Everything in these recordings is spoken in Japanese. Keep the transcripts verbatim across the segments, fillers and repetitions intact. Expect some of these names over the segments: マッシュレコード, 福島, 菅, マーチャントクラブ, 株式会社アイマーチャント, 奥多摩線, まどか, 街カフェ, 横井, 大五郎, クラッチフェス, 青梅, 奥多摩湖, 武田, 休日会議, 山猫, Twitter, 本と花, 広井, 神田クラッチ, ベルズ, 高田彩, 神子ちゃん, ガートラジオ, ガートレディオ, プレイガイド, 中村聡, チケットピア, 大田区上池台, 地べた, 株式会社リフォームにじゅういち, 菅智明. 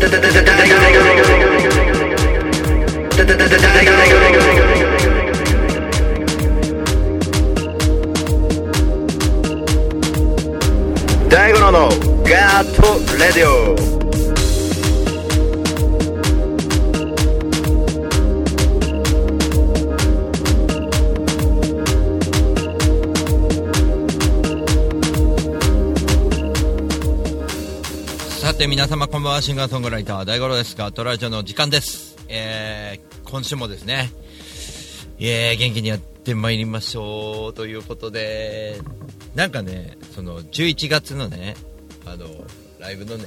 daigolowのガートレディオ。皆様こんばんは、シンガーソングライター大五郎です。ガートラジオの時間です。えー、今週もですね、えー、元気にやってまいりましょうということで、なんかね、そのじゅういちがつのね、あのライブのね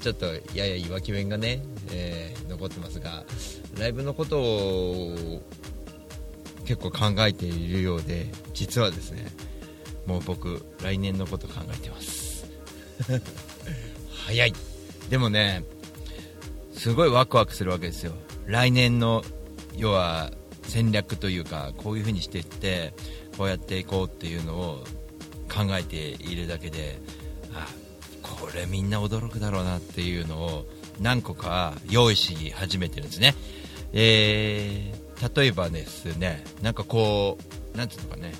ちょっとややいわき面がね、えー、残ってますが、ライブのことを結構考えているようで、実はですね、もう僕来年のこと考えてます早い。でもね、すごいワクワクするわけですよ。来年の要は戦略というか、こういう風にしていって、こうやっていこうっていうのを考えているだけで、あ、これみんな驚くだろうなっていうのを何個か用意し始めてるんですね。えー、例えばですね、なんかこう、なんていうのかね、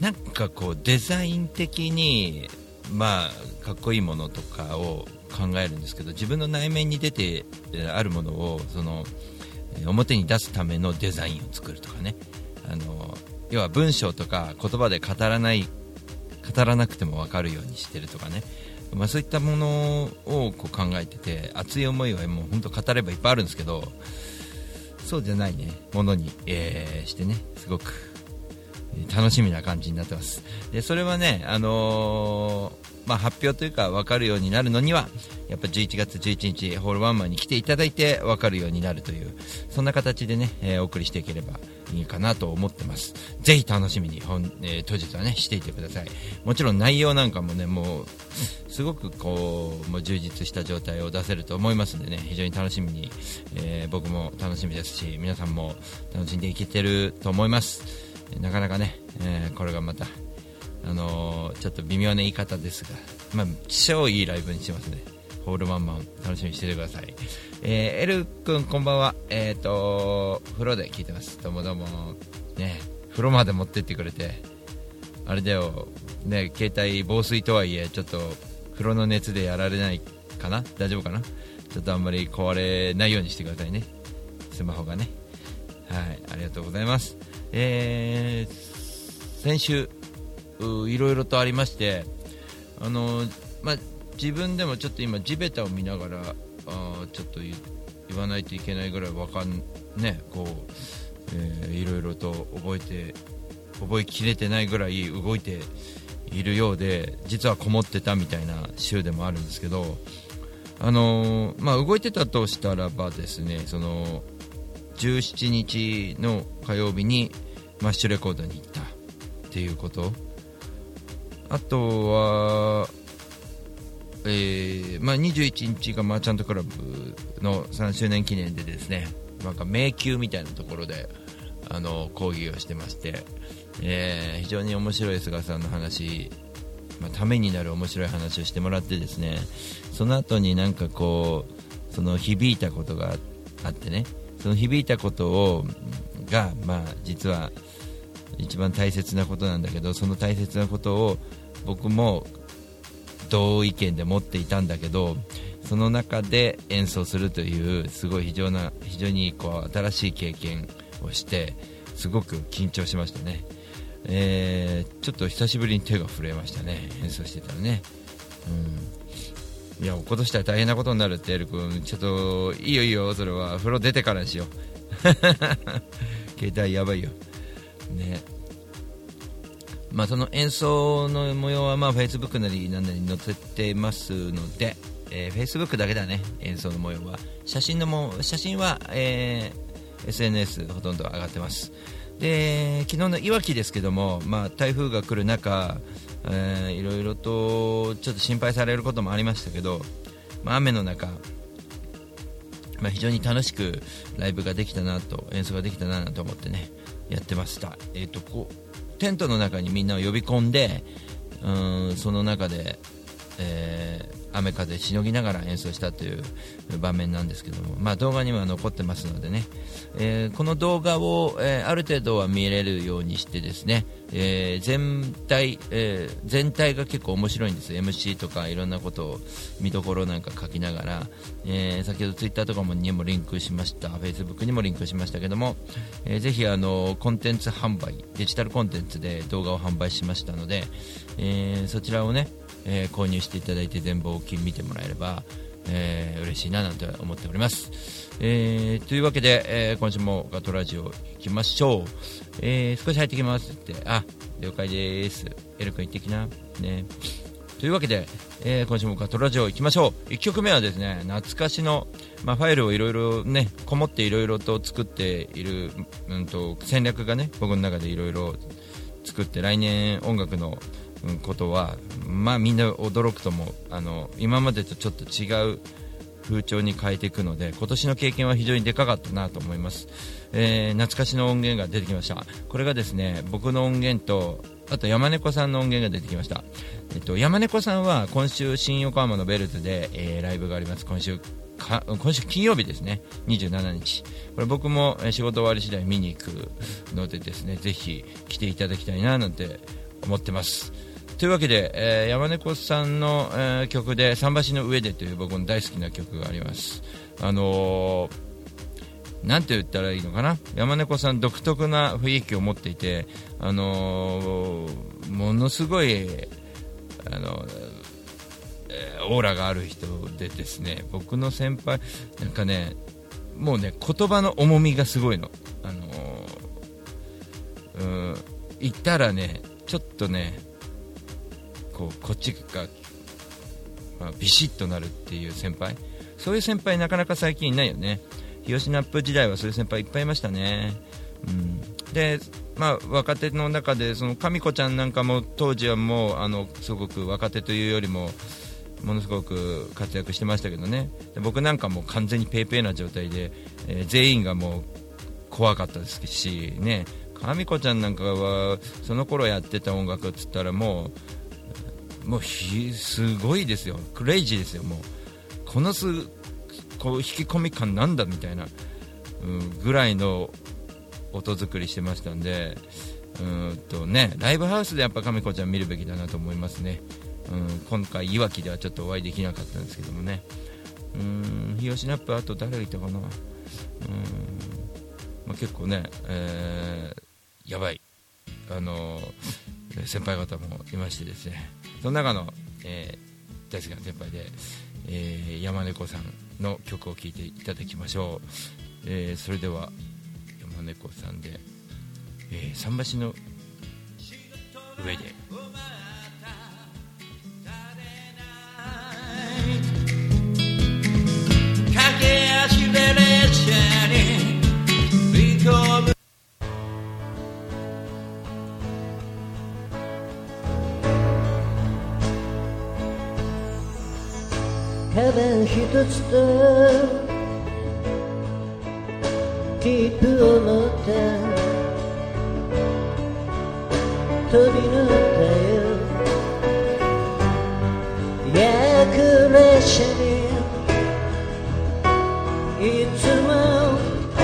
なんかこうデザイン的に、まあ、かっこいいものとかを考えるんですけど、自分の内面に出てあるものをその表に出すためのデザインを作るとかね、あの要は文章とか言葉で語らない語らなくても分かるようにしてるとかね、まあ、そういったものをこう考えてて、熱い思いはもう本当語ればいっぱいあるんですけど、そうじゃないねものに、えー、してね、すごく楽しみな感じになってます。でそれはね、あのーまあ、発表というか分かるようになるのには、やっぱじゅういちがつじゅういちにちホールワンマンに来ていただいて分かるようになるという、そんな形でね、えー、お送りしていければいいかなと思ってます。ぜひ楽しみに本、えー、当日はねしていてください。もちろん内容なんかもね、もうすごくこう、もう充実した状態を出せると思いますんでね、非常に楽しみに、えー、僕も楽しみですし、皆さんも楽しんでいけてると思います。なかなかね、えー、これがまた、あのー、ちょっと微妙な言い方ですが、まあ、超いいライブにしてますね。ホールワンマン楽しみにしててください。えー、エル君こんばんは。えっと風呂で聞いてます。どうもどうもね、風呂まで持ってってくれて、あれだよね、携帯防水とはいえちょっと風呂の熱でやられないかな、大丈夫かな、ちょっとあんまり壊れないようにしてくださいね、スマホがね。はい、ありがとうございます。えー、先週いろいろとありまして、あの、まあ、自分でもちょっと今地べたを見ながら、あ、ちょっと言わないといけないぐらいわかんね、こういろいろと覚えて覚えきれてないぐらい動いているようで、実はこもってたみたいな週でもあるんですけど、あの、まあ、動いてたとしたらばですね、そのじゅうしちにちの火曜日にマッシュレコードに行ったっていうこと、あとは、えーまあ、にじゅういちにちがマーチャントクラブのさんしゅうねん記念でですね、なんか迷宮みたいなところであの講義をしてまして、えー、非常に面白い菅さんの話、まあ、ためになる面白い話をしてもらってですね、その後になんかこう、その響いたことがあってね、その響いたことをが、まあ、実は一番大切なことなんだけど、その大切なことを僕も同意見で持っていたんだけど、その中で演奏するという、すごい非常な非常にこう新しい経験をして、すごく緊張しましたね。えー、ちょっと久しぶりに手が震えましたね、演奏してたらね。うん、いや、落っことしたら大変なことになるって、エル君、ちょっといいよいいよ、それは風呂出てからにしよう携帯やばいよね。まあ、その演奏の模様は、まあ、Facebook なりなんなり載せてますので、えー、Facebook だけだね、演奏の模様は。写真のも写真は、えー、エスエヌエス ほとんど上がってます。で、昨日のいわきですけども、まあ、台風が来る中、えー、いろいろとちょっと心配されることもありましたけど、まあ、雨の中、まあ、非常に楽しくライブができたなと、演奏ができたなと思ってね、やってました。えーと、こうテントの中にみんなを呼び込んで、うーん、その中で、え雨風しのぎながら演奏したという場面なんですけども、まあ、動画には残ってますのでね、えー、この動画を、えー、ある程度は見れるようにしてですね、えー、全体、えー、全体が結構面白いんですよ。 エムシー とかいろんなことを見どころなんか書きながら、えー、先ほど Twitter とかにもリンクしました、 Facebook にもリンクしましたけども、えー、ぜひあのコンテンツ販売、デジタルコンテンツで動画を販売しましたので、えー、そちらをね、えー、購入していただいて全貌を見てもらえれば、えー、嬉しいななんて思っております、えー、というわけで、えー、今週もガトラジオ行きましょう、えー、少し入ってきますって、あ、了解です、エル君行ってきな、ね、というわけで、えー、今週もガトラジオ行きましょう。いっきょくめはですね、懐かしの、まあ、ファイルをいろいろねこもっていろいろと作っている、うん、と戦略がね僕の中でいろいろ作って、来年音楽のことは、まあ、みんな驚くとも、あの今までとちょっと違う風潮に変えていくので、今年の経験は非常にでかかったなと思います、えー、懐かしの音源が出てきました。これがですね、僕の音源とあと山猫さんの音源が出てきました、えっと、山猫さんは今週新横浜のベルズで、えー、ライブがあります。今週か今週金曜日ですね、にじゅうしちにち、これ僕も仕事終わり次第見に行くのでですね、ぜひ来ていただきたいななんて思ってます。というわけで、えー、山猫さんの、えー、曲で桟橋の上でという僕の大好きな曲があります。あのー、なんて言ったらいいのかな、山猫さん独特な雰囲気を持っていて、あのー、ものすごい、あのーえー、オーラがある人でですね、僕の先輩なんかね、もうね言葉の重みがすごいの、あのー、うん、言ったらねちょっとねこっちが、まあ、ビシッとなるっていう先輩、そういう先輩なかなか最近いないよね。日吉ナップ時代はそういう先輩いっぱいいましたね、うん、で、まあ、若手の中でその神子ちゃんなんかも当時はもうあのすごく若手というよりもものすごく活躍してましたけどね。で僕なんかもう完全にペイペイな状態で、えー、全員がもう怖かったですしね。神子ちゃんなんかはその頃やってた音楽っつったらもうもうひすごいですよ、クレイジーですよ、もうこのすこう引き込み感なんだみたいな、うん、ぐらいの音作りしてましたんで、うんと、ね、ライブハウスでやっぱ神子ちゃん見るべきだなと思いますね、うん、今回いわきではちょっとお会いできなかったんですけどもね、うん、日吉ナップあと誰がいたかな、うん、まあ、結構ね、えー、やばいあの先輩方もいましてですね、その中の、えー、大好きな先輩で、えー、山猫さんの曲を聴いていただきましょう、えー、それでは山猫さんで、えー、桟橋の上で駆け足で列車に飛び込む。一つと切符を持って飛び乗ったよ、約列車にいつも憧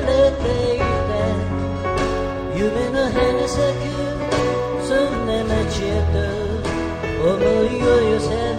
れていた、夢の花咲くそんな街へと思いを寄せる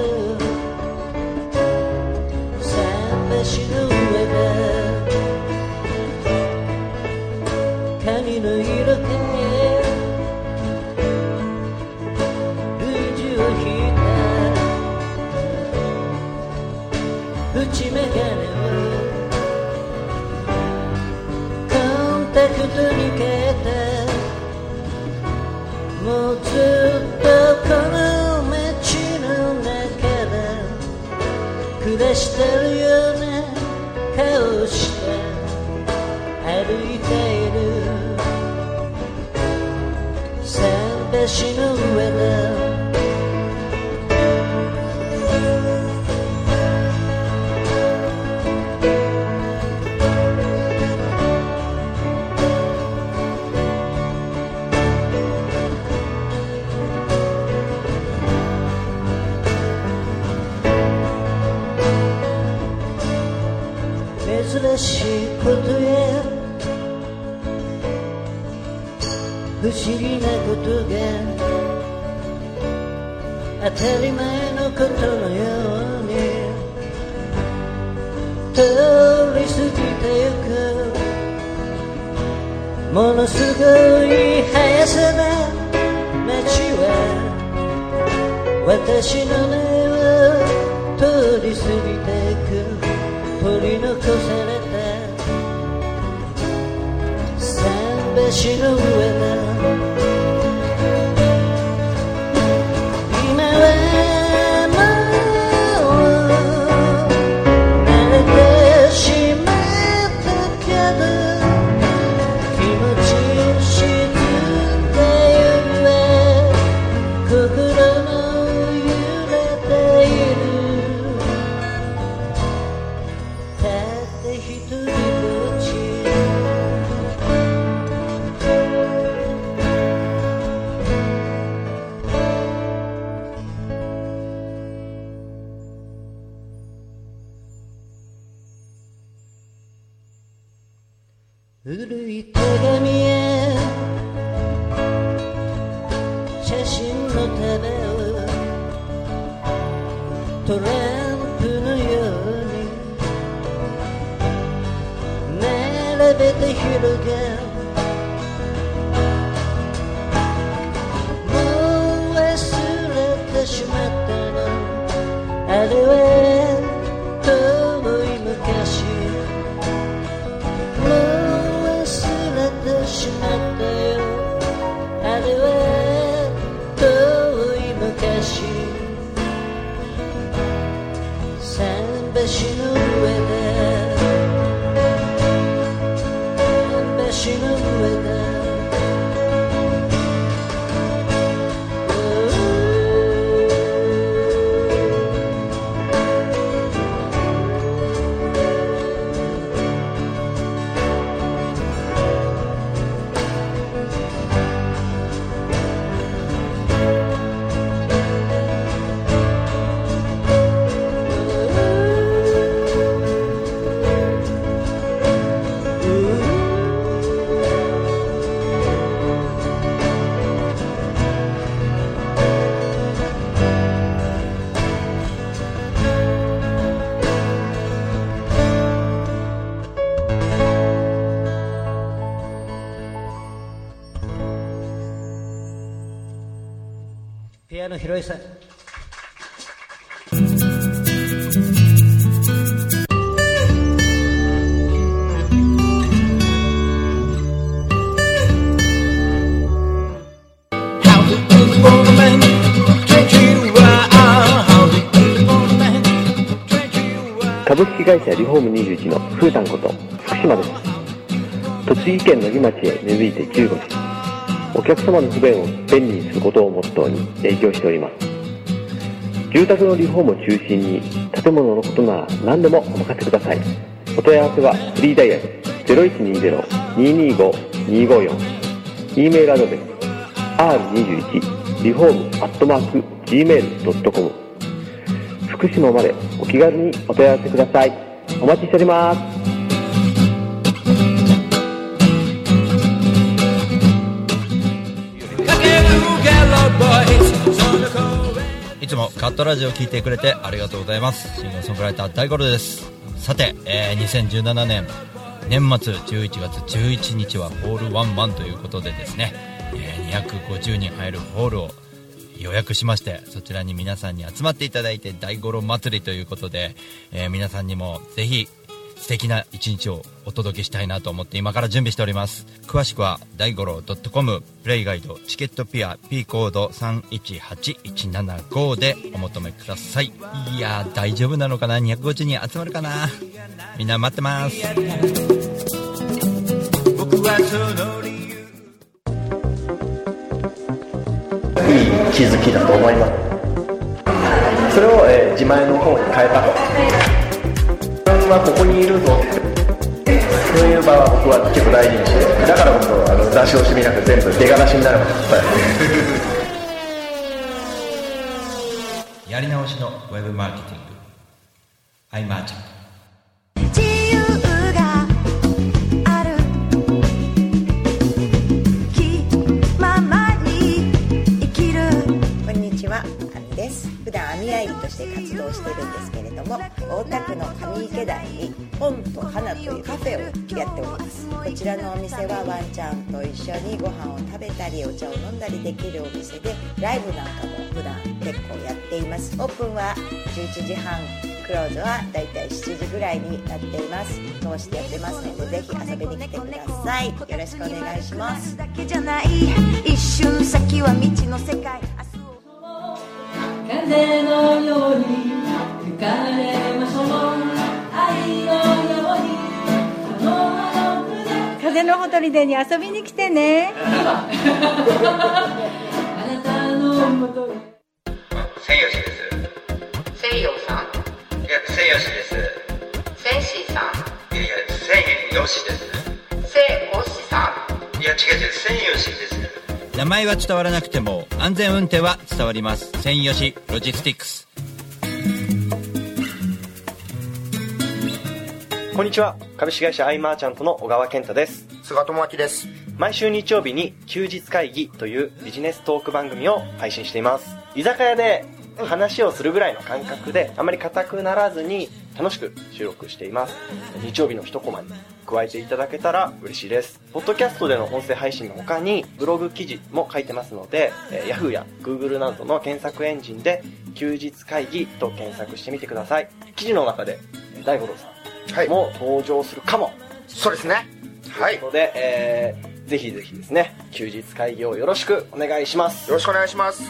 珍しいことや不思議なことが当たり前のことのように通り過ぎてゆく、ものすごい速さな街は私の目を通り過ぎてゆく、取り残された桟橋の上だ。今はもう慣れてしまったけど、気持ち沈んでゆえ心の揺れている。古い手紙や写真の束をトランプのように並べて広がる。もう忘れてしまったの、あれは遠い昔。しまったよ、あれは遠い昔。桟橋の上だ、桟橋の上だ。ピアノ広井さん。株式会社リフォームにじゅういちのふうたんこと福島です。栃木県野木町へ根付いてじゅうごねん。お客様の不便を便利にすることをモットーに提供しております。住宅のリフォームを中心に建物のことなら何でもお任せください。お問い合わせはフリーダイヤル ゼロいちにゼロ ににご にごよん、 E メールアドレス アールにじゅういち リフォームアットマーク ジーメールドットコム、 福島までお気軽にお問い合わせください。お待ちしております。いつもカットラジオを聞いてくれてありがとうございます。シンガーソングライター大五郎です。さて、えー、にせんじゅうななねん年末じゅういちがつじゅういちにちはホールワンマンということでですね、えー、にひゃくごじゅうにん入るホールを予約しまして、そちらに皆さんに集まっていただいて大五郎祭りということで、えー、皆さんにもぜひ素敵な一日をお届けしたいなと思って今から準備しております。詳しくはだいごろうドットコム プレイガイドチケットピア P コードさんいちはちいちななごでお求めください。いやー、大丈夫なのかな、にひゃくごじゅうにん集まるかな、みんな待ってます。僕はその理由、いい気づきだと思います。それを、えー、自前の方に変えたと、はここにいるぞそういう場は僕は結構大事にして、だから僕はあの出し惜しみなく全部出がらしになることです。やり直しのウェブマーケティングアイマーチャンな網愛理として活動しているんですけれども、大田区の上池台に本と花というカフェをやっております。こちらのお店はワンちゃんと一緒にご飯を食べたりお茶を飲んだりできるお店で、ライブなんかも普段結構やっています。オープンはじゅういちじはん、クローズはだいたいしちじぐらいになっています。通してやってますので、ぜひ遊びに来てください。よろしくお願いします。一瞬先は未知の世界、風のように吹かれましょう。愛のように風のほとりでに遊びに来てね。あなたのもとにセイヨシです。セイヨさん、いやセイヨシです。セイシーさん、いやいやセイヨシです。セイオシさん、いや違う違うセイヨシです。名前は伝わらなくても安全運転は伝わります。専用紙ロジスティックス。こんにちは、株式会社アイマーチャントの小川健太です。菅智明です。毎週日曜日に休日会議というビジネストーク番組を配信しています。居酒屋で話をするぐらいの感覚で、あまり硬くならずに楽しく収録しています。日曜日の一コマに加えていただけたら嬉しいです。ポッドキャストでの音声配信の他にブログ記事も書いてますので、えー、Yahoo や Google などの検索エンジンで休日会議と検索してみてください。記事の中で大五郎さんも登場するかも、はい、そうですね。はい、ということで、えー、ぜひぜひですね、休日会議をよろしくお願いします。よろしくお願いします。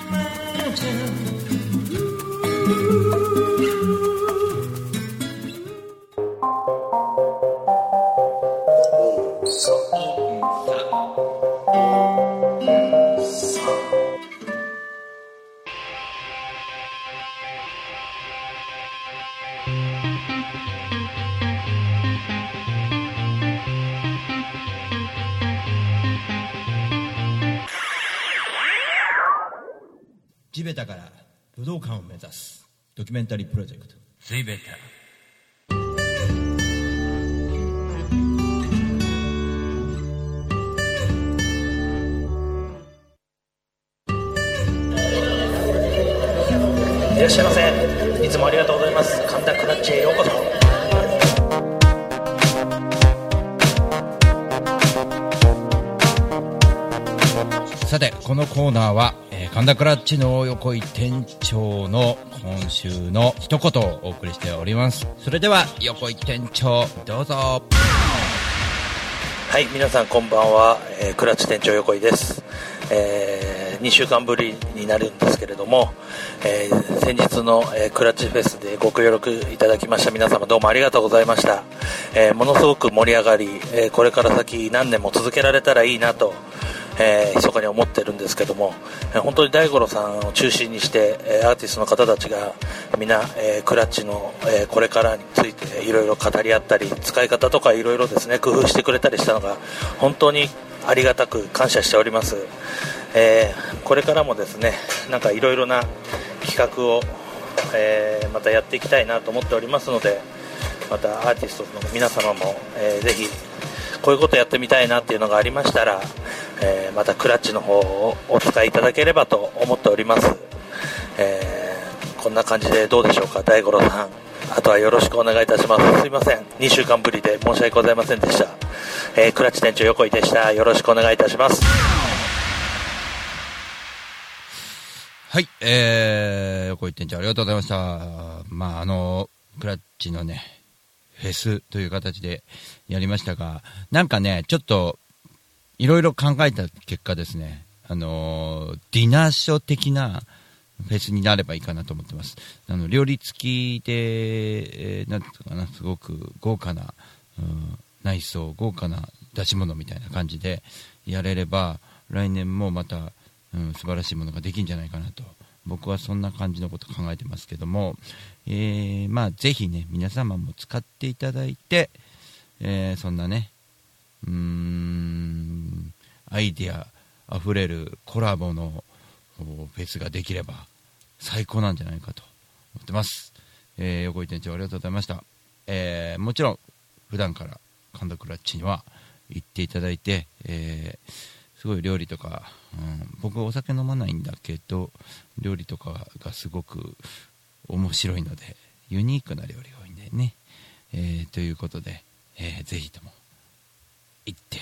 地べたから武道館を目指すドキュメンタリープロジェクト地べた。いらっしゃいませ。いつもありがとうございます。神田クラッチへようこそ。さて、このコーナーは、えー、神田クラッチの横井店長の今週の一言をお送りしております。それでは横井店長、どうぞ。はい、皆さんこんばんは、えー、クラッチ店長横井です。えー、にしゅうかんぶりになるんですけれども、えー、先日の、えー、クラッチフェスでご協力いただきました皆様、どうもありがとうございました。えー、ものすごく盛り上がり、えー、これから先何年も続けられたらいいなと、えー、密かに思ってるんですけども、えー、本当に大五郎さんを中心にして、えー、アーティストの方たちがみんな、えー、クラッチの、えー、これからについていろいろ語り合ったり、使い方とかいろいろですね、工夫してくれたりしたのが本当にありがたく感謝しております。えー、これからもですね、なんかいろいろな企画を、えー、またやっていきたいなと思っておりますので、またアーティストの皆様も、えー、ぜひこういうことやってみたいなっていうのがありましたら、えー、またクラッチの方をお使いいただければと思っております。えー、こんな感じでどうでしょうか、大五郎さん、あとはよろしくお願いいたします。すいません、にしゅうかんぶりで申し訳ございませんでした。えー、クラッチ店長横井でした。よろしくお願いいたします。はい、えー、横井店長ありがとうございました。まああのクラッチのねフェスという形でやりましたが、なんかねちょっといろいろ考えた結果ですね、あのディナーショー的なフェスになればいいかなと思ってます。あの料理付きで、えー、なんていうかな、すごく豪華な、うん、内装、豪華な出し物みたいな感じでやれれば、来年もまた、うん、素晴らしいものができるんじゃないかなと、僕はそんな感じのこと考えてますけども、えー、まあぜひね皆様も使っていただいて、えー、そんなねうーんアイディアあふれるコラボのフェスができれば最高なんじゃないかと思ってます。えー、横井店長ありがとうございました。えー、もちろん普段から神田クラッチには行っていただいて、えー、すごい料理とか、うん、僕お酒飲まないんだけど料理とかがすごく面白いのでユニークな料理が多いんだよね、えー、ということで、えー、ぜひとも行って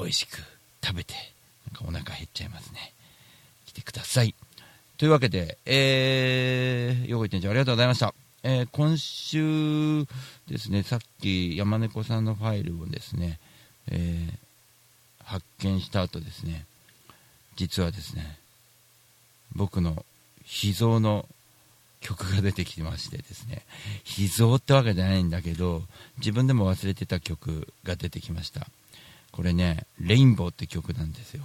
美味しく食べてなんかお腹減っちゃいますね。来てくださいというわけで、えー、よごい店長ありがとうございました。えー、今週ですね、さっき山猫さんのファイルをですね、えー、発見した後ですね、実はですね僕の秘蔵の曲が出てきましてですね、秘蔵ってわけじゃないんだけど自分でも忘れてた曲が出てきました。これねレインボーって曲なんですよ。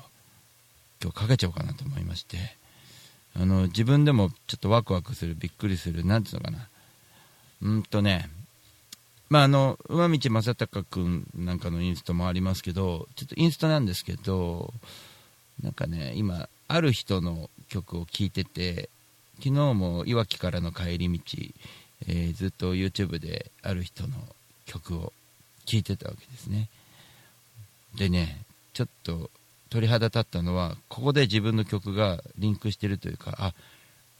今日かけちゃおうかなと思いまして、あの自分でもちょっとワクワクする、びっくりする、なんていうのかな、うんとね、まああの馬道正隆くんなんかのインストもありますけど、ちょっとインストなんですけど、なんかね今ある人の曲を聴いてて、昨日もいわきからの帰り道、えー、ずっと YouTube である人の曲を聴いてたわけですね。でね、ちょっと鳥肌立ったのはここで自分の曲がリンクしてるというか、あ、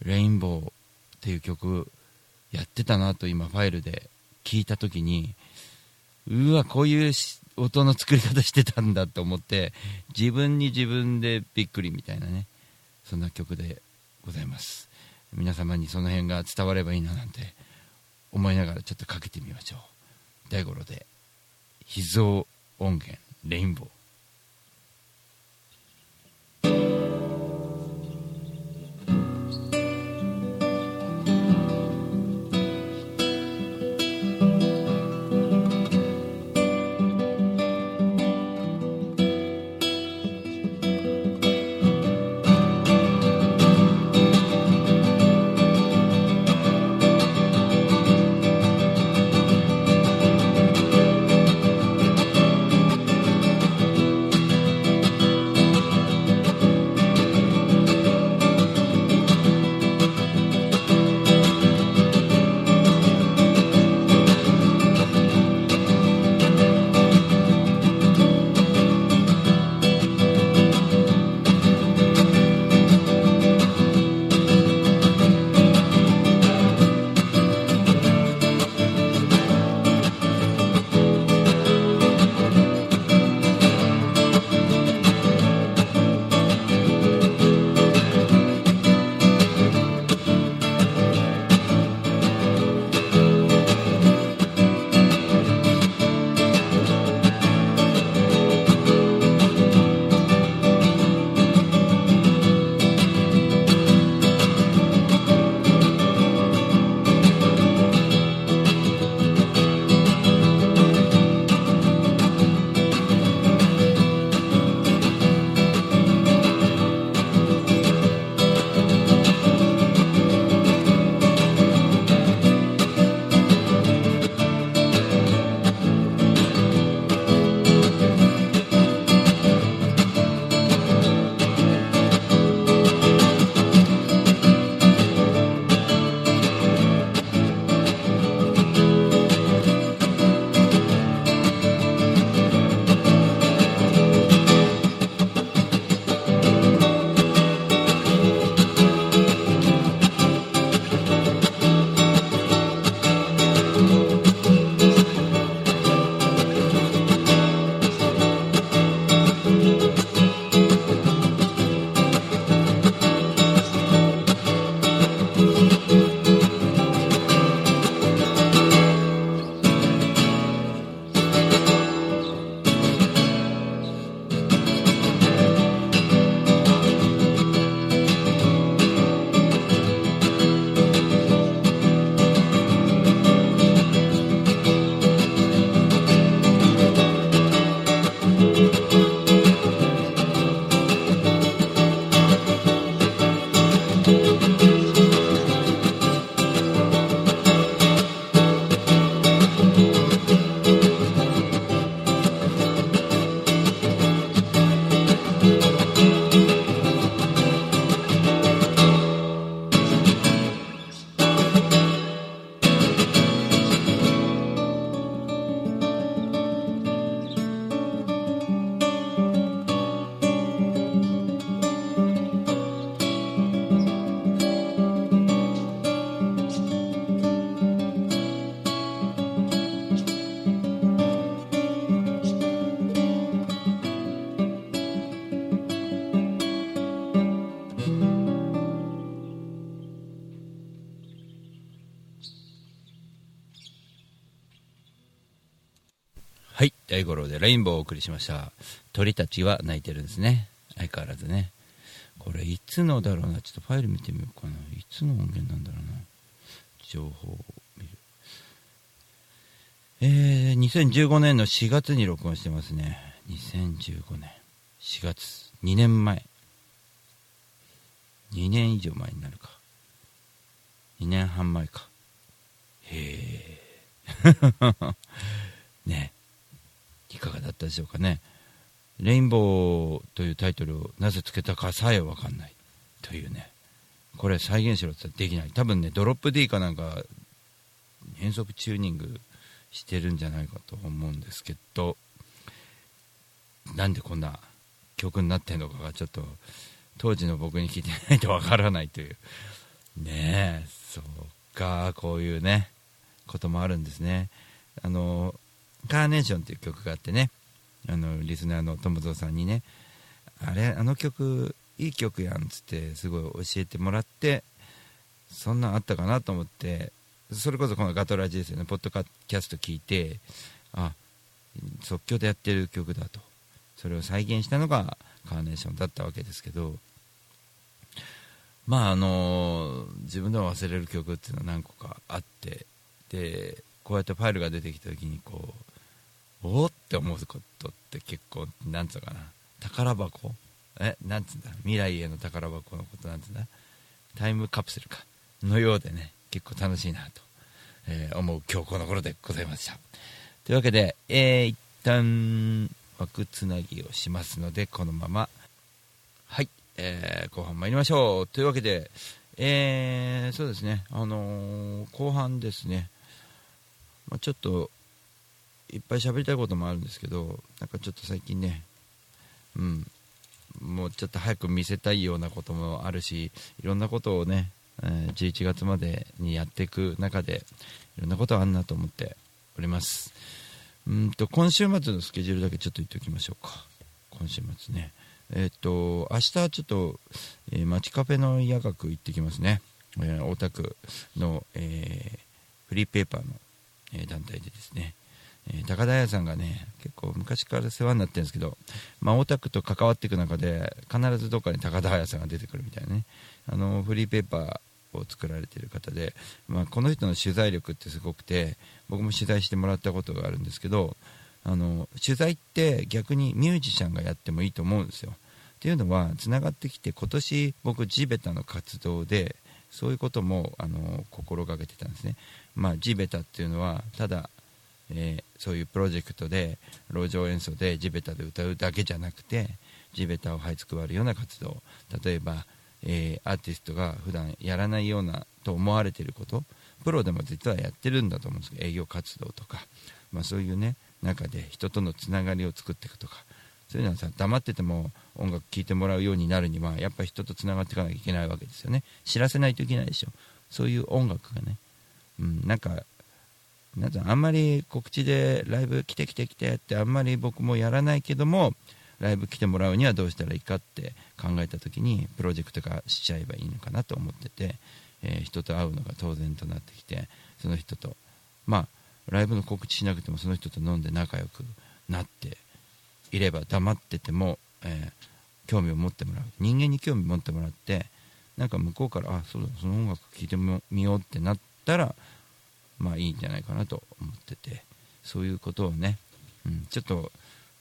レインボーっていう曲やってたなと今ファイルで聞いた時に、うわこういう音の作り方してたんだと思って、自分に自分でびっくりみたいなね、そんな曲でございます。皆様にその辺が伝わればいいななんて思いながらちょっとかけてみましょう。大五郎で秘蔵音源レインボー。大五郎でレインボーをお送りしました。鳥たちは鳴いてるんですね、相変わらずね。これいつのだろうな、ちょっとファイル見てみようかな。いつの音源なんだろうな、情報を見る。えー、にせんじゅうごねんのしがつに録音してますね。にせんじゅうごねんしがつ、にねんまえ、にねん以上前になるか、にねんはん前か。へーね、いかがだったでしょうかね。レインボーというタイトルをなぜつけたかさえわかんないというね。これ再現しろってできない。多分ね、ドロップ D かなんか変速チューニングしてるんじゃないかと思うんですけど、なんでこんな曲になってんのかがちょっと当時の僕に聞いてないとわからないというね。え、そうか、こういうねこともあるんですね。あのカーネーションという曲があってね、あのリスナーの友蔵さんにね、あれあの曲いい曲やんつってすごい教えてもらって、そんなんあったかなと思って、それこそこのガトラジですよね、ポッドキャスト聞いて、あ、即興でやってる曲だと、それを再現したのがカーネーションだったわけですけど、まああの自分では忘れる曲っていうのは何個かあって、でこうやってファイルが出てきた時にこうおーって思うことって結構、なんつうかな、宝箱、え、なんつうんだ、未来への宝箱のことなんつうんだ、タイムカプセルかのようでね、結構楽しいなと、えー、思う今日この頃でございました。というわけで、えー、一旦枠つなぎをしますので、このままはい、えー、後半参りましょう。というわけで、えー、そうですね、あのー、後半ですね、まあ、ちょっといっぱい喋りたいこともあるんですけど、なんかちょっと最近ね、うん、もうちょっと早く見せたいようなこともあるし、いろんなことをね、じゅういちがつまでにやっていく中でいろんなことがあるなと思っております。うんと今週末のスケジュールだけちょっと言っておきましょうか。今週末ね、えっと明日ちょっと、えー、街カフェの夜学行ってきますね、えー、大田区の、えー、フリーペーパーの、えー、団体でですね、高田彩さんがね、結構昔から世話になってるんですけど、まあ、大田区と関わっていく中で必ずどっかに高田彩さんが出てくるみたいなね、あのフリーペーパーを作られている方で、まあ、この人の取材力ってすごくて、僕も取材してもらったことがあるんですけど、あの取材って逆にミュージシャンがやってもいいと思うんですよ。っていうのはつながってきて、今年僕地べたの活動でそういうこともあの心がけてたんですね。まあ、地べたっていうのはただえー、そういうプロジェクトで路上演奏で地べたで歌うだけじゃなくて、地べたを這いつくばるような活動、例えば、えー、アーティストが普段やらないようなと思われていること、プロでも実はやってるんだと思うんですけど、営業活動とか、まあ、そういうね中で人とのつながりを作っていくとか、そういうのはさ、黙ってても音楽聴いてもらうようになるにはやっぱり人とつながっていかなきゃいけないわけですよね。知らせないといけないでしょ、そういう音楽がね、うん、なんかなんかあんまり告知でライブ来て来て来てってあんまり僕もやらないけども、ライブ来てもらうにはどうしたらいいかって考えた時にプロジェクト化しちゃえばいいのかなと思ってて、えー、人と会うのが当然となってきて、その人とまあライブの告知しなくてもその人と飲んで仲良くなっていれば、黙ってても、えー、興味を持ってもらう、人間に興味を持ってもらって、なんか向こうからあそうだその音楽聴いてみようってなったらまあいいんじゃないかなと思ってて、そういうことをね、うん、ちょっと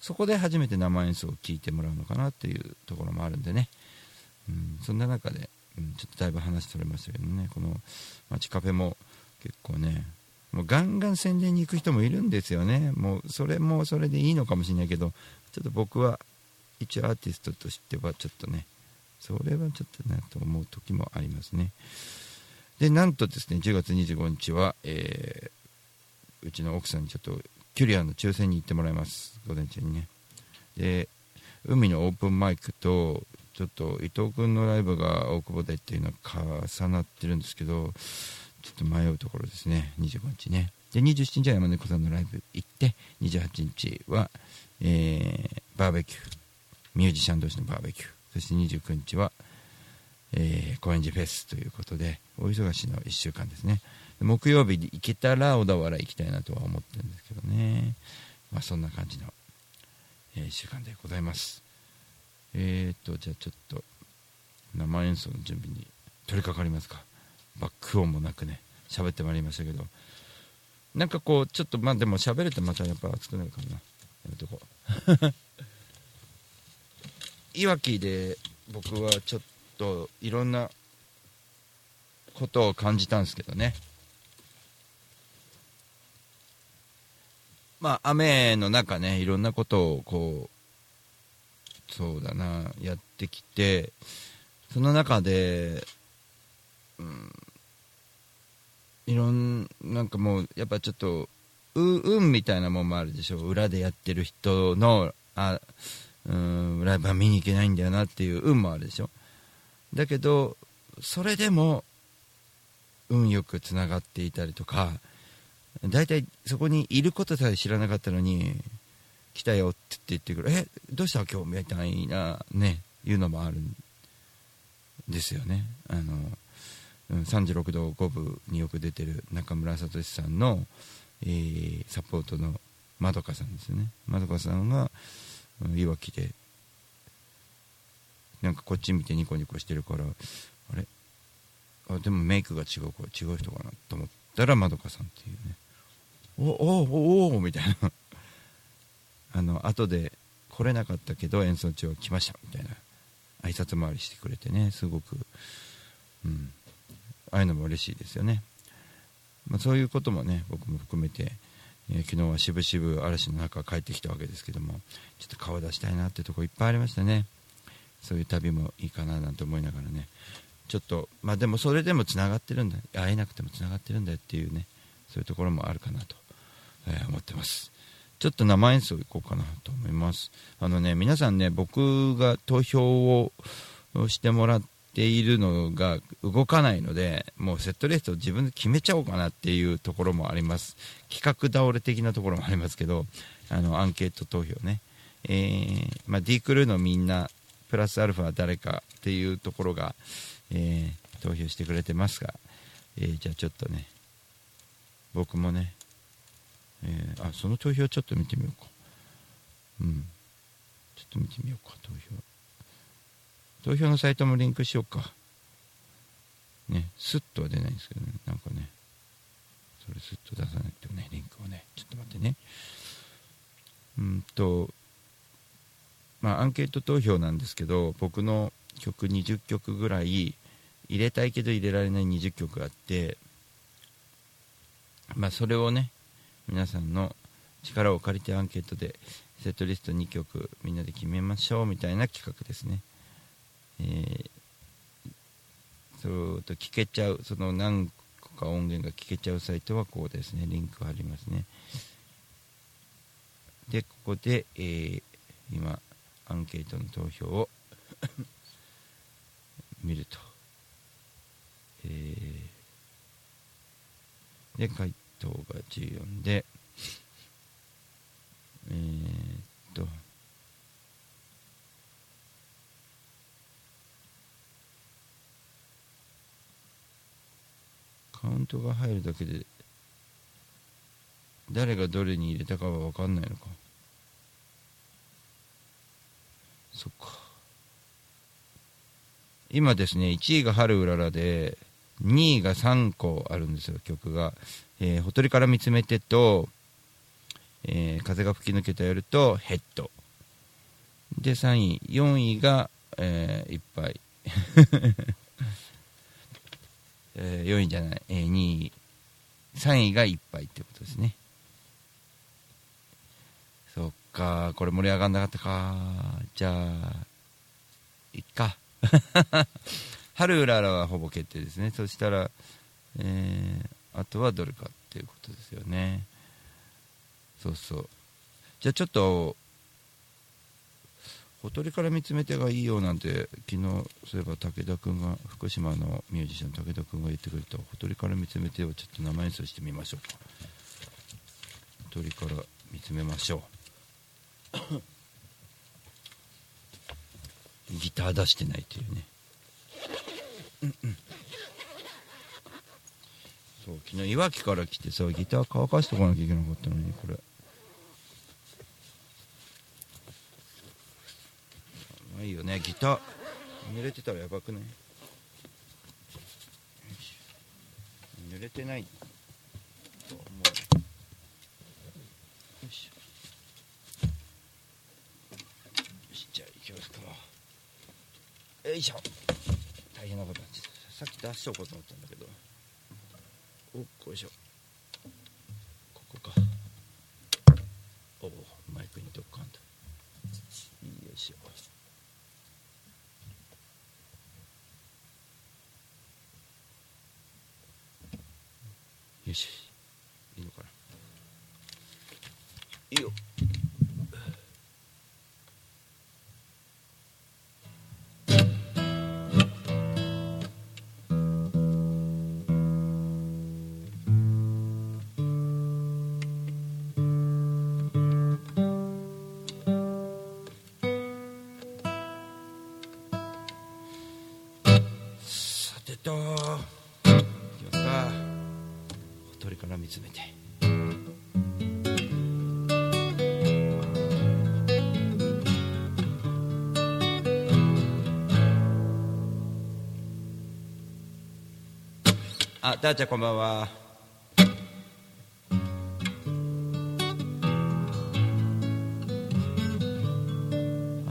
そこで初めて生演奏を聴いてもらうのかなっていうところもあるんでね、うん、そんな中で、うん、ちょっとだいぶ話取れましたけどね、この街カフェも結構ね、もうガンガン宣伝に行く人もいるんですよね。もうそれもそれでいいのかもしれないけど、ちょっと僕は一応アーティストとしてはちょっとね、それはちょっとなと思う時もありますね。でなんとですね、じゅうがつにじゅうごにちは、えー、うちの奥さんにちょっとキュリアの抽選に行ってもらいます、午前中にね。で海のオープンマイクとちょっと伊藤君のライブが大久保でっていうのは重なってるんですけど、ちょっと迷うところですね、にじゅうごにちね。でにじゅうしちにちは山猫さんのライブ行って、にじゅうはちにちは、えー、バーベキュー、ミュージシャン同士のバーベキュー、そしてにじゅうくにちはえー、高円寺フェスということで、お忙しいのいっしゅうかんですね。木曜日に行けたら小田原行きたいなとは思ってるんですけどね、まあ、そんな感じの、えー、いっしゅうかんでございます。えーとじゃあちょっと生演奏の準備に取り掛かりますか。バック音もなくね喋ってまいりましたけど、なんかこうちょっとまあでも喋るとまたやっぱ熱くなるからな、やめとこういわきで僕はちょっといろんなことを感じたんですけどね、まあ雨の中ねいろんなことをこうそうだなやってきて、その中でうんいろんなんかもうやっぱちょっとう運みたいなもんもあるでしょ。裏でやってる人のあうんライブは見に行けないんだよなっていう運もあるでしょ。だけどそれでも運よくつながっていたりとか、だいたいそこにいることさえ知らなかったのに来たよって言ってくる、えどうした今日みたいなねいうのもあるんですよね。あのさんじゅうろくどごぶによく出てる中村聡さんの、えー、サポートのまどかさんですね。まどかさんがいわきでなんかこっち見てニコニコしてるから、あれあでもメイクが違う違う人かなと思ったらまどかさんっていうね、おおおおみたいなあの後で来れなかったけど演奏中は来ましたみたいな挨拶回りしてくれてね、すごくうんああいうのも嬉しいですよね。まあ、そういうこともね僕も含めて、えー、昨日はしぶしぶ嵐の中帰ってきたわけですけども、ちょっと顔出したいなってとこいっぱいありましたね。そういう旅もいいかななんて思いながらね、ちょっとまあでもそれでもつながってるんだ、会えなくてもつながってるんだよっていうね、そういうところもあるかなと、えー、思ってます。ちょっと生演奏いこうかなと思います。あのね皆さんね、僕が投票をしてもらってているのが動かないので、もうセットリストを自分で決めちゃおうかなっていうところもあります。企画倒れ的なところもありますけど、あのアンケート投票ね、えーまあ、D クルーのみんなプラスアルファ誰かっていうところが、えー、投票してくれてますが、えー、じゃあちょっとね僕もね、えー、あその投票ちょっと見てみようか、うんちょっと見てみようか。投票投票のサイトもリンクしようかね。スッとは出ないんですけどね、なんかねそれスッと出さなくてもね、リンクをねちょっと待ってね、うんとまあアンケート投票なんですけど、僕の曲にじゅっきょくぐらい入れたいけど入れられないにじゅっきょくあって、まあそれをね皆さんの力を借りてアンケートでセットリストにきょくみんなで決めましょうみたいな企画ですね。えー、そうと聞けちゃう、その何個か音源が聞けちゃうサイトはここですね、リンクがありますね。でここで、えー、今アンケートの投票を見ると、えー、で回答がじゅうよんでえー、っとカウントが入るだけで誰がどれに入れたかは分かんないのか、そっか。今ですねいちいが春うららでにいがさんこあるんですよ、曲が、えー、ほとりから見つめてと、えー、風が吹き抜けた夜とヘッドでさんいよんいが、えー、いっぱいえー、よんいじゃない、えー、にいさんいがいっぱいってことですね。そっか、これ盛り上がんなかったか、じゃあいっか春うららはほぼ決定ですね。そしたら、えー、あとはどれかっていうことですよね。そうそう、じゃあちょっとほとりから見つめてがいいよなんて昨日そういえば武田くんが、福島のミュージシャン武田くんが言ってくれたほとりから見つめてをちょっと生演奏してみましょうか。ほとりから見つめましょうギター出してないっていうね、うんうん、そう昨日いわきから来てさギター乾かしておかなきゃいけなかったのにこれね、ギター濡れてたらやばくない？濡れてないと思う。よいしょ。よし、じゃあ行きますか。よいしょ。大変なことになっちゃった。さっき出しとこうと思ったんだけど。おっ、こいしょ。ここか。おお、マイクにどっかんだ。よいしょ。よし、いいのかな。いいよ。さてと、よか。鳥から見つめてあ、だーちゃんこんばんは。あ、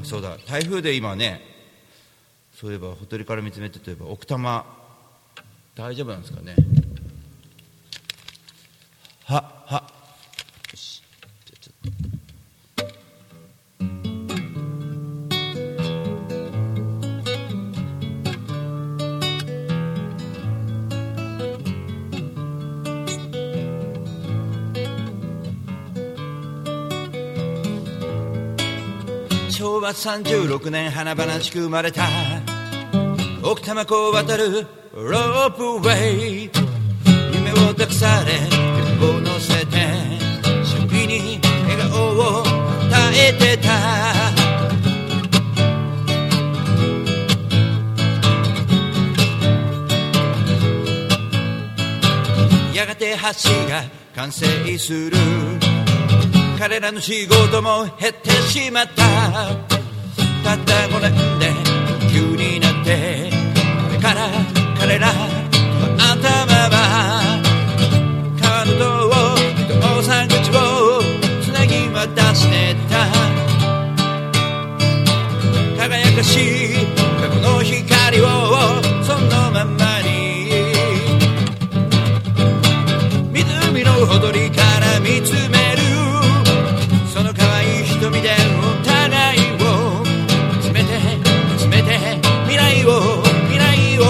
そうだ、台風で今ね、そういえばほとりから見つめてといえば奥多摩大丈夫なんですかね。はは、よし、じゃあちょっと昭和さんじゅうろくねん華々しく生まれた奥多摩湖を渡るロープウェイ、夢を託されを乗せて準備に笑顔を与えてた、やがて橋が完成する、彼らの仕事も減ってしまった、たったごねんで急になって、これから彼らの頭は出してた、輝かしい過去の光をそのままに、湖のほとりから見つめるその可愛い瞳でお互いを見つめて見つめて、未来を未来を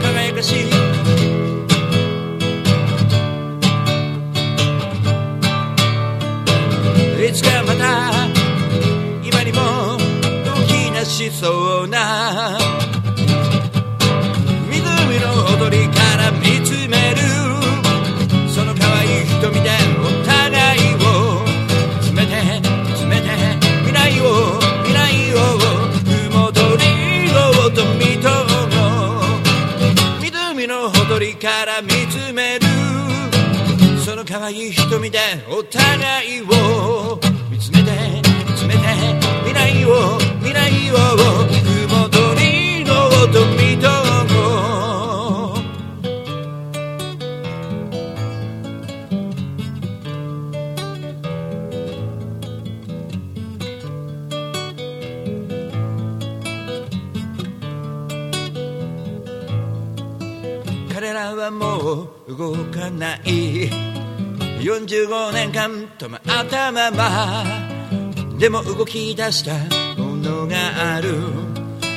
輝かしいいつかまた今にも動き出しそうな、湖の踊りから見つめるその可愛い瞳でお互いを見つめて見つめて、未来を未来を雲とりごと見とも、湖の踊りから見つめるその可愛い瞳でお互いを見つめて見つめて、未来を未来を雲とりの音見とも、彼らはもう動かない、よんじゅうごねんかん止まったままでも動き出したものがある、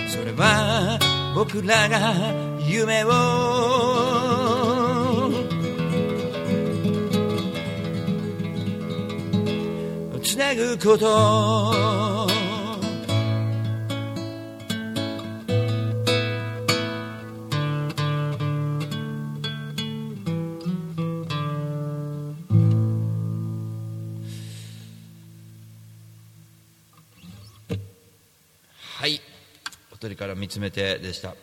それは僕らが夢をつなぐこと、はい、おとりから見つめてでした。よ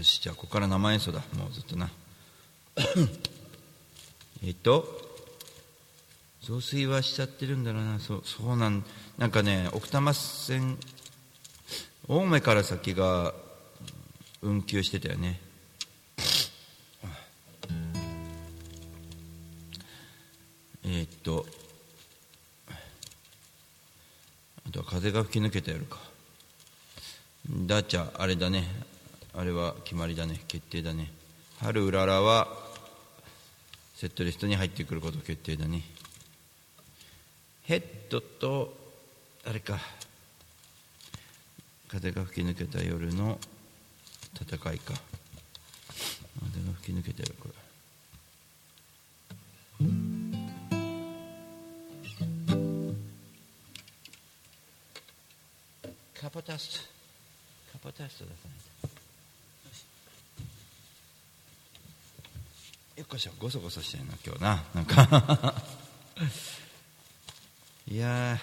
し、じゃあここから生演奏だ、もうずっとなえっと増水はしちゃってるんだろうな。そう、そうなん、なんかね、奥多摩線青梅から先が運休してたよね。えっとあとは風が吹き抜けた夜かだっちゃあれだね、あれは決まりだね、決定だね。春うららはセットリストに入ってくること決定だね。ヘッドとあれか、風が吹き抜けた夜の戦いか、風が吹き抜けた夜、これカポタスト、カポタスト出さないと。よっこしょ、ゴソゴソしてるな今日な、なんかいや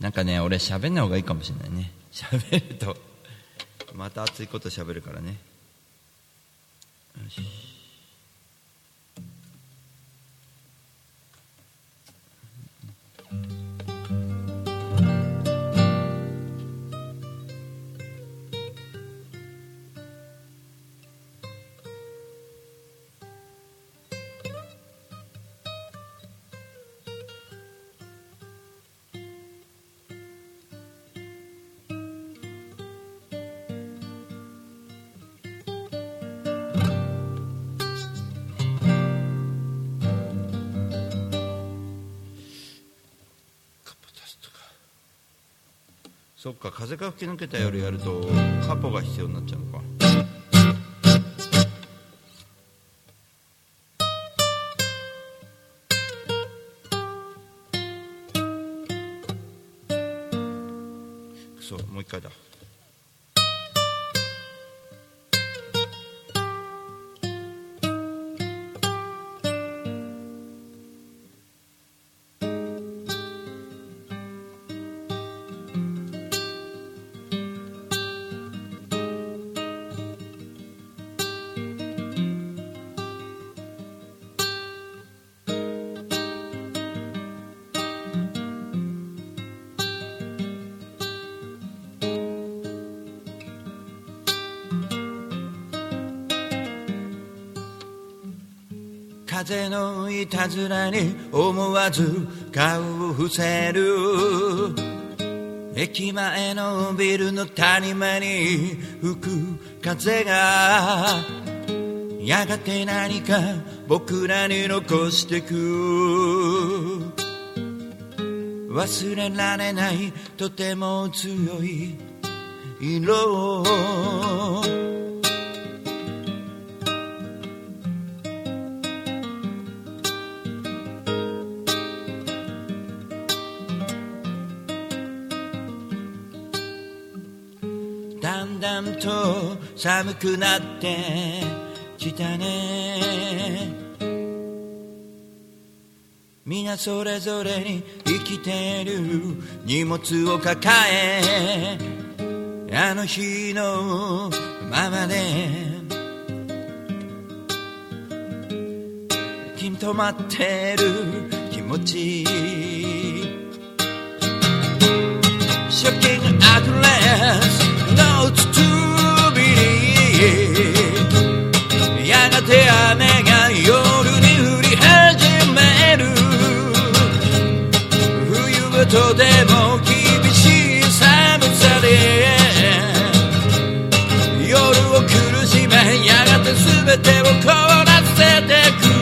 なんかね、俺喋んない方がいいかもしれないね。喋るとまた熱いこと喋るからね。よし、そっか、風が吹き抜けた夜やるとカポが必要になっちゃうのか。くそ、もう一回だ。風のいたずらに思わず顔を伏せる、駅前のビルの谷間に吹く風がやがて何か僕らに残してく、忘れられないとても強い色、だんだんと寒くなってきたね、みんなそれぞれに生きている荷物を抱え、あの日のままできっと待ってる気持ち、ショッキングアドレスノーツトゥビリー、やがて雨が夜に降り始める、冬はとても厳しい寒さで夜を苦しめ、やがて全てを凍らせてく、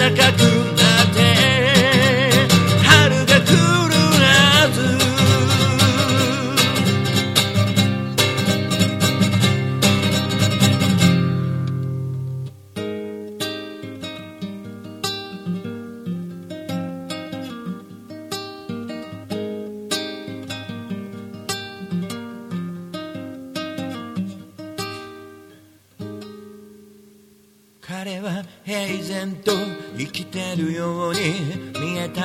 暖かくなって春が来る彼は平然と生きてるように見えた。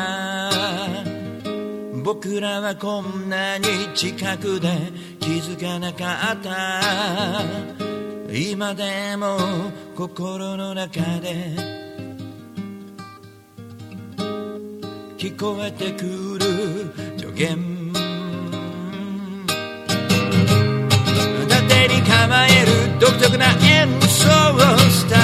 僕らはこんなに近くで気づかなかった。今でも心の中で聞こえてくる助言。だてに構える独特な演奏をした。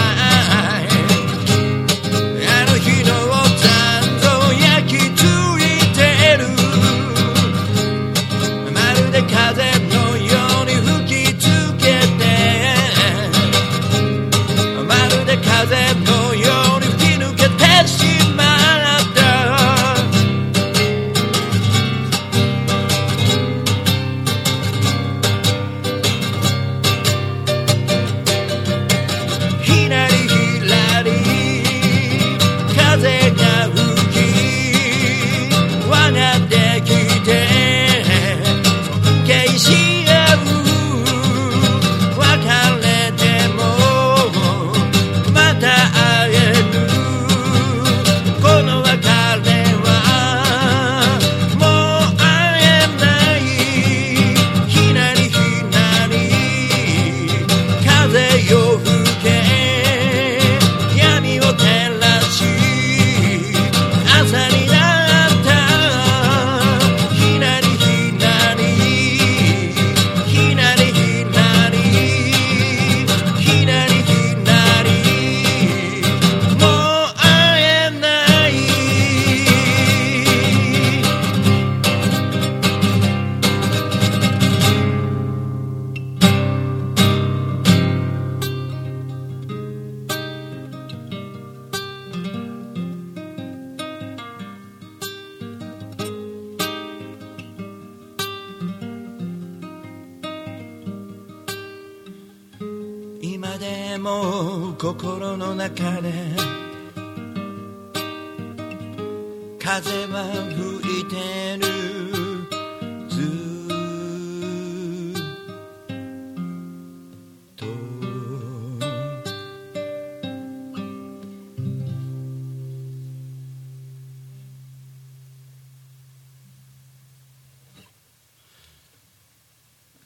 今でも心の中で風は吹いてるずっとあ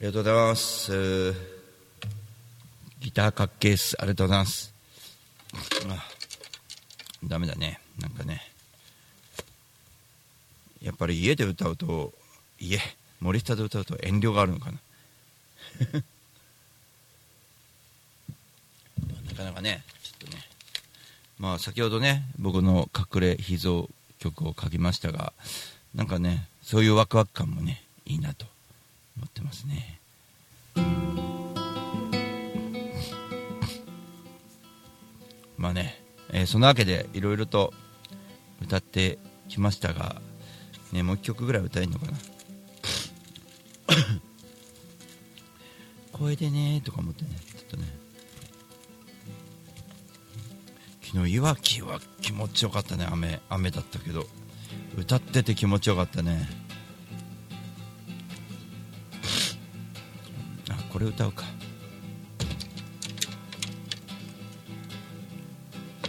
りがとうございます。ギターかっけーっす。ありがとうございます。あ、ダメだね。なんかね、やっぱり家で歌うと、家森下で歌うと遠慮があるのかななかなかね、ちょっとね、まあ先ほどね、僕の隠れ秘蔵曲を書きましたが、なんかね、そういうワクワク感もね、いいなと思ってますね。まあね、えー、そのわけでいろいろと歌ってきましたが、ね、もう一曲ぐらい歌えるのかな声でねとか思ってね、ちょっとね、昨日いわきは気持ちよかったね。雨雨だったけど歌ってて気持ちよかったねあ、これ歌うか。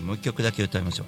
もう一曲だけ歌いましょう。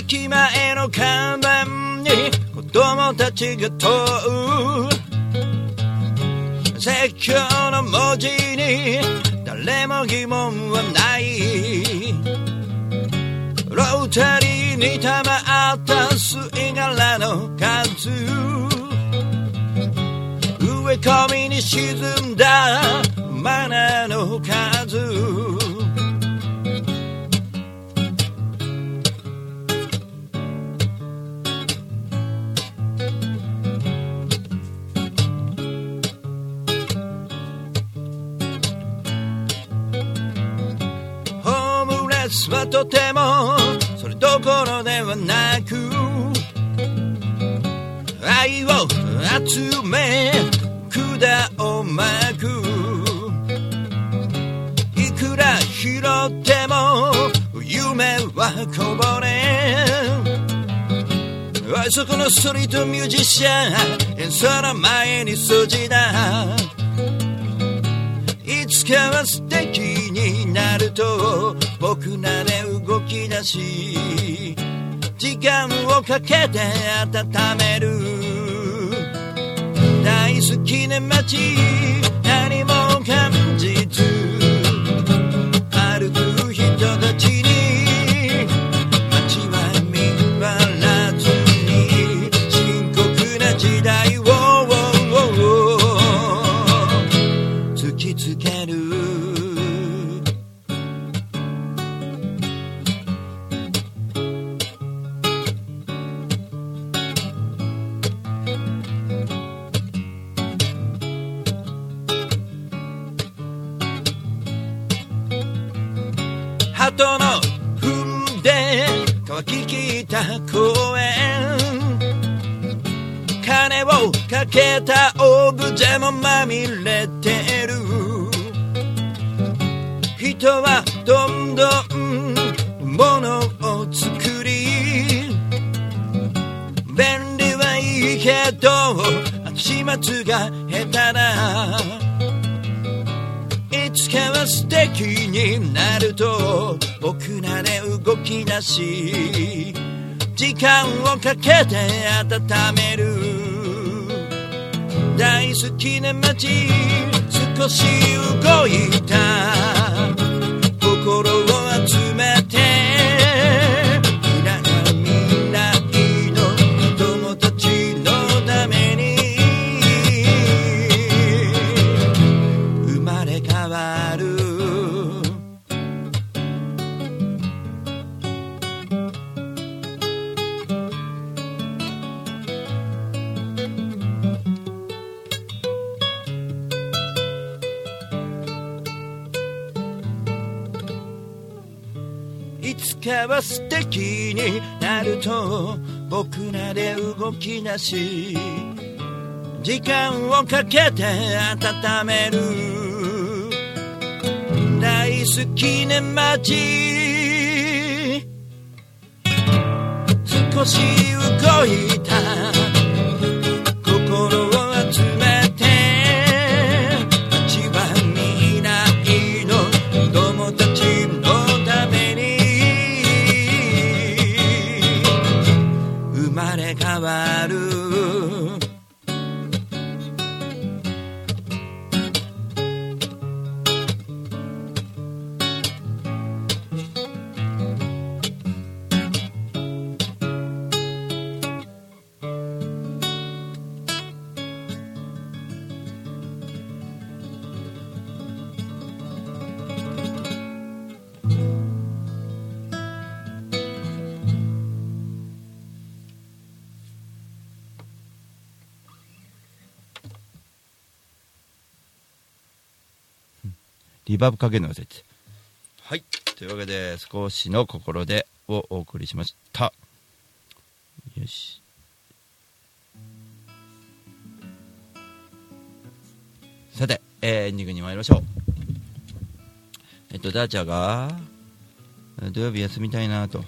駅前の看板に子供たちが問う。説教の文字に誰も疑問はない。ロータリーに溜まった吸い殻の数、植え込みに沈んだマナーの数。はとてもそれどころではなく、愛を集め管を巻く。いくら拾っても夢はこぼれ。あそこのストリートミュージシャン演奏の前に筋だ。いつかは素敵になると僕らで動き出し、時間をかけて温める。大好きな街、何も感じず歩く人たちに、街は見張らずに深刻な時代を突きつける。鳩の踏んで乾ききった公園、金をかけたオブジェもまみれてる。人はどんどん物を作り、便利はいいけど始末が下手だ。いつかは素敵になると僕らで動き出し、時間をかけて温める。大好きな街、少し動いた心を集めて、未来の子供たちのために生まれ変わる。いつかは素敵になると僕らで動き出し、時間をかけて温める。大好きな街、少し動いた心を集めて、街は未来の子供たちのために生まれ変わる。リバーブかけるの忘れて、はい、というわけで少しの心でをお送りしました。よし、さて、えー、エンディングに参りましょう。えっとダーチャーが土曜日休みたいなと、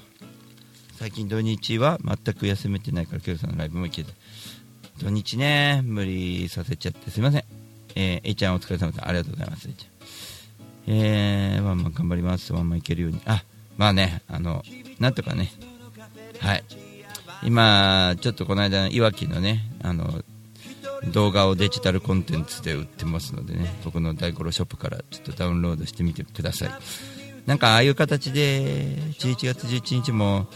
最近土日は全く休めてないから今日さんのライブも行けて、土日ね無理させちゃってすいません。えー、えいちゃんお疲れ様です、ありがとうございます。えいちゃんえー、ワンマン頑張ります。ワンマンいけるように。あ、まあね、あのなんとかね、はい、今ちょっとこの間いわきのねあの動画をデジタルコンテンツで売ってますのでね、僕のダイゴロウショップからちょっとダウンロードしてみてください。なんかああいう形でじゅういちがつじゅういちにちも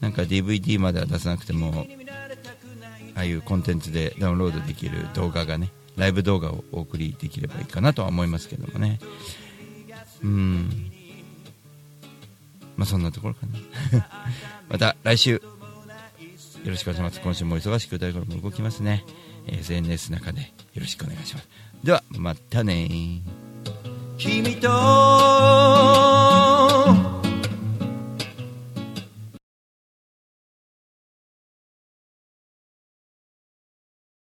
なんか ディーブイディー までは出さなくてもああいうコンテンツでダウンロードできる動画がね、ライブ動画をお送りできればいいかなとは思いますけどもね。うーん、まあそんなところかなまた来週よろしくお願いします。今週も忙しく大学も動きますね。 エスエヌエス の中でよろしくお願いします。ではまたね。君と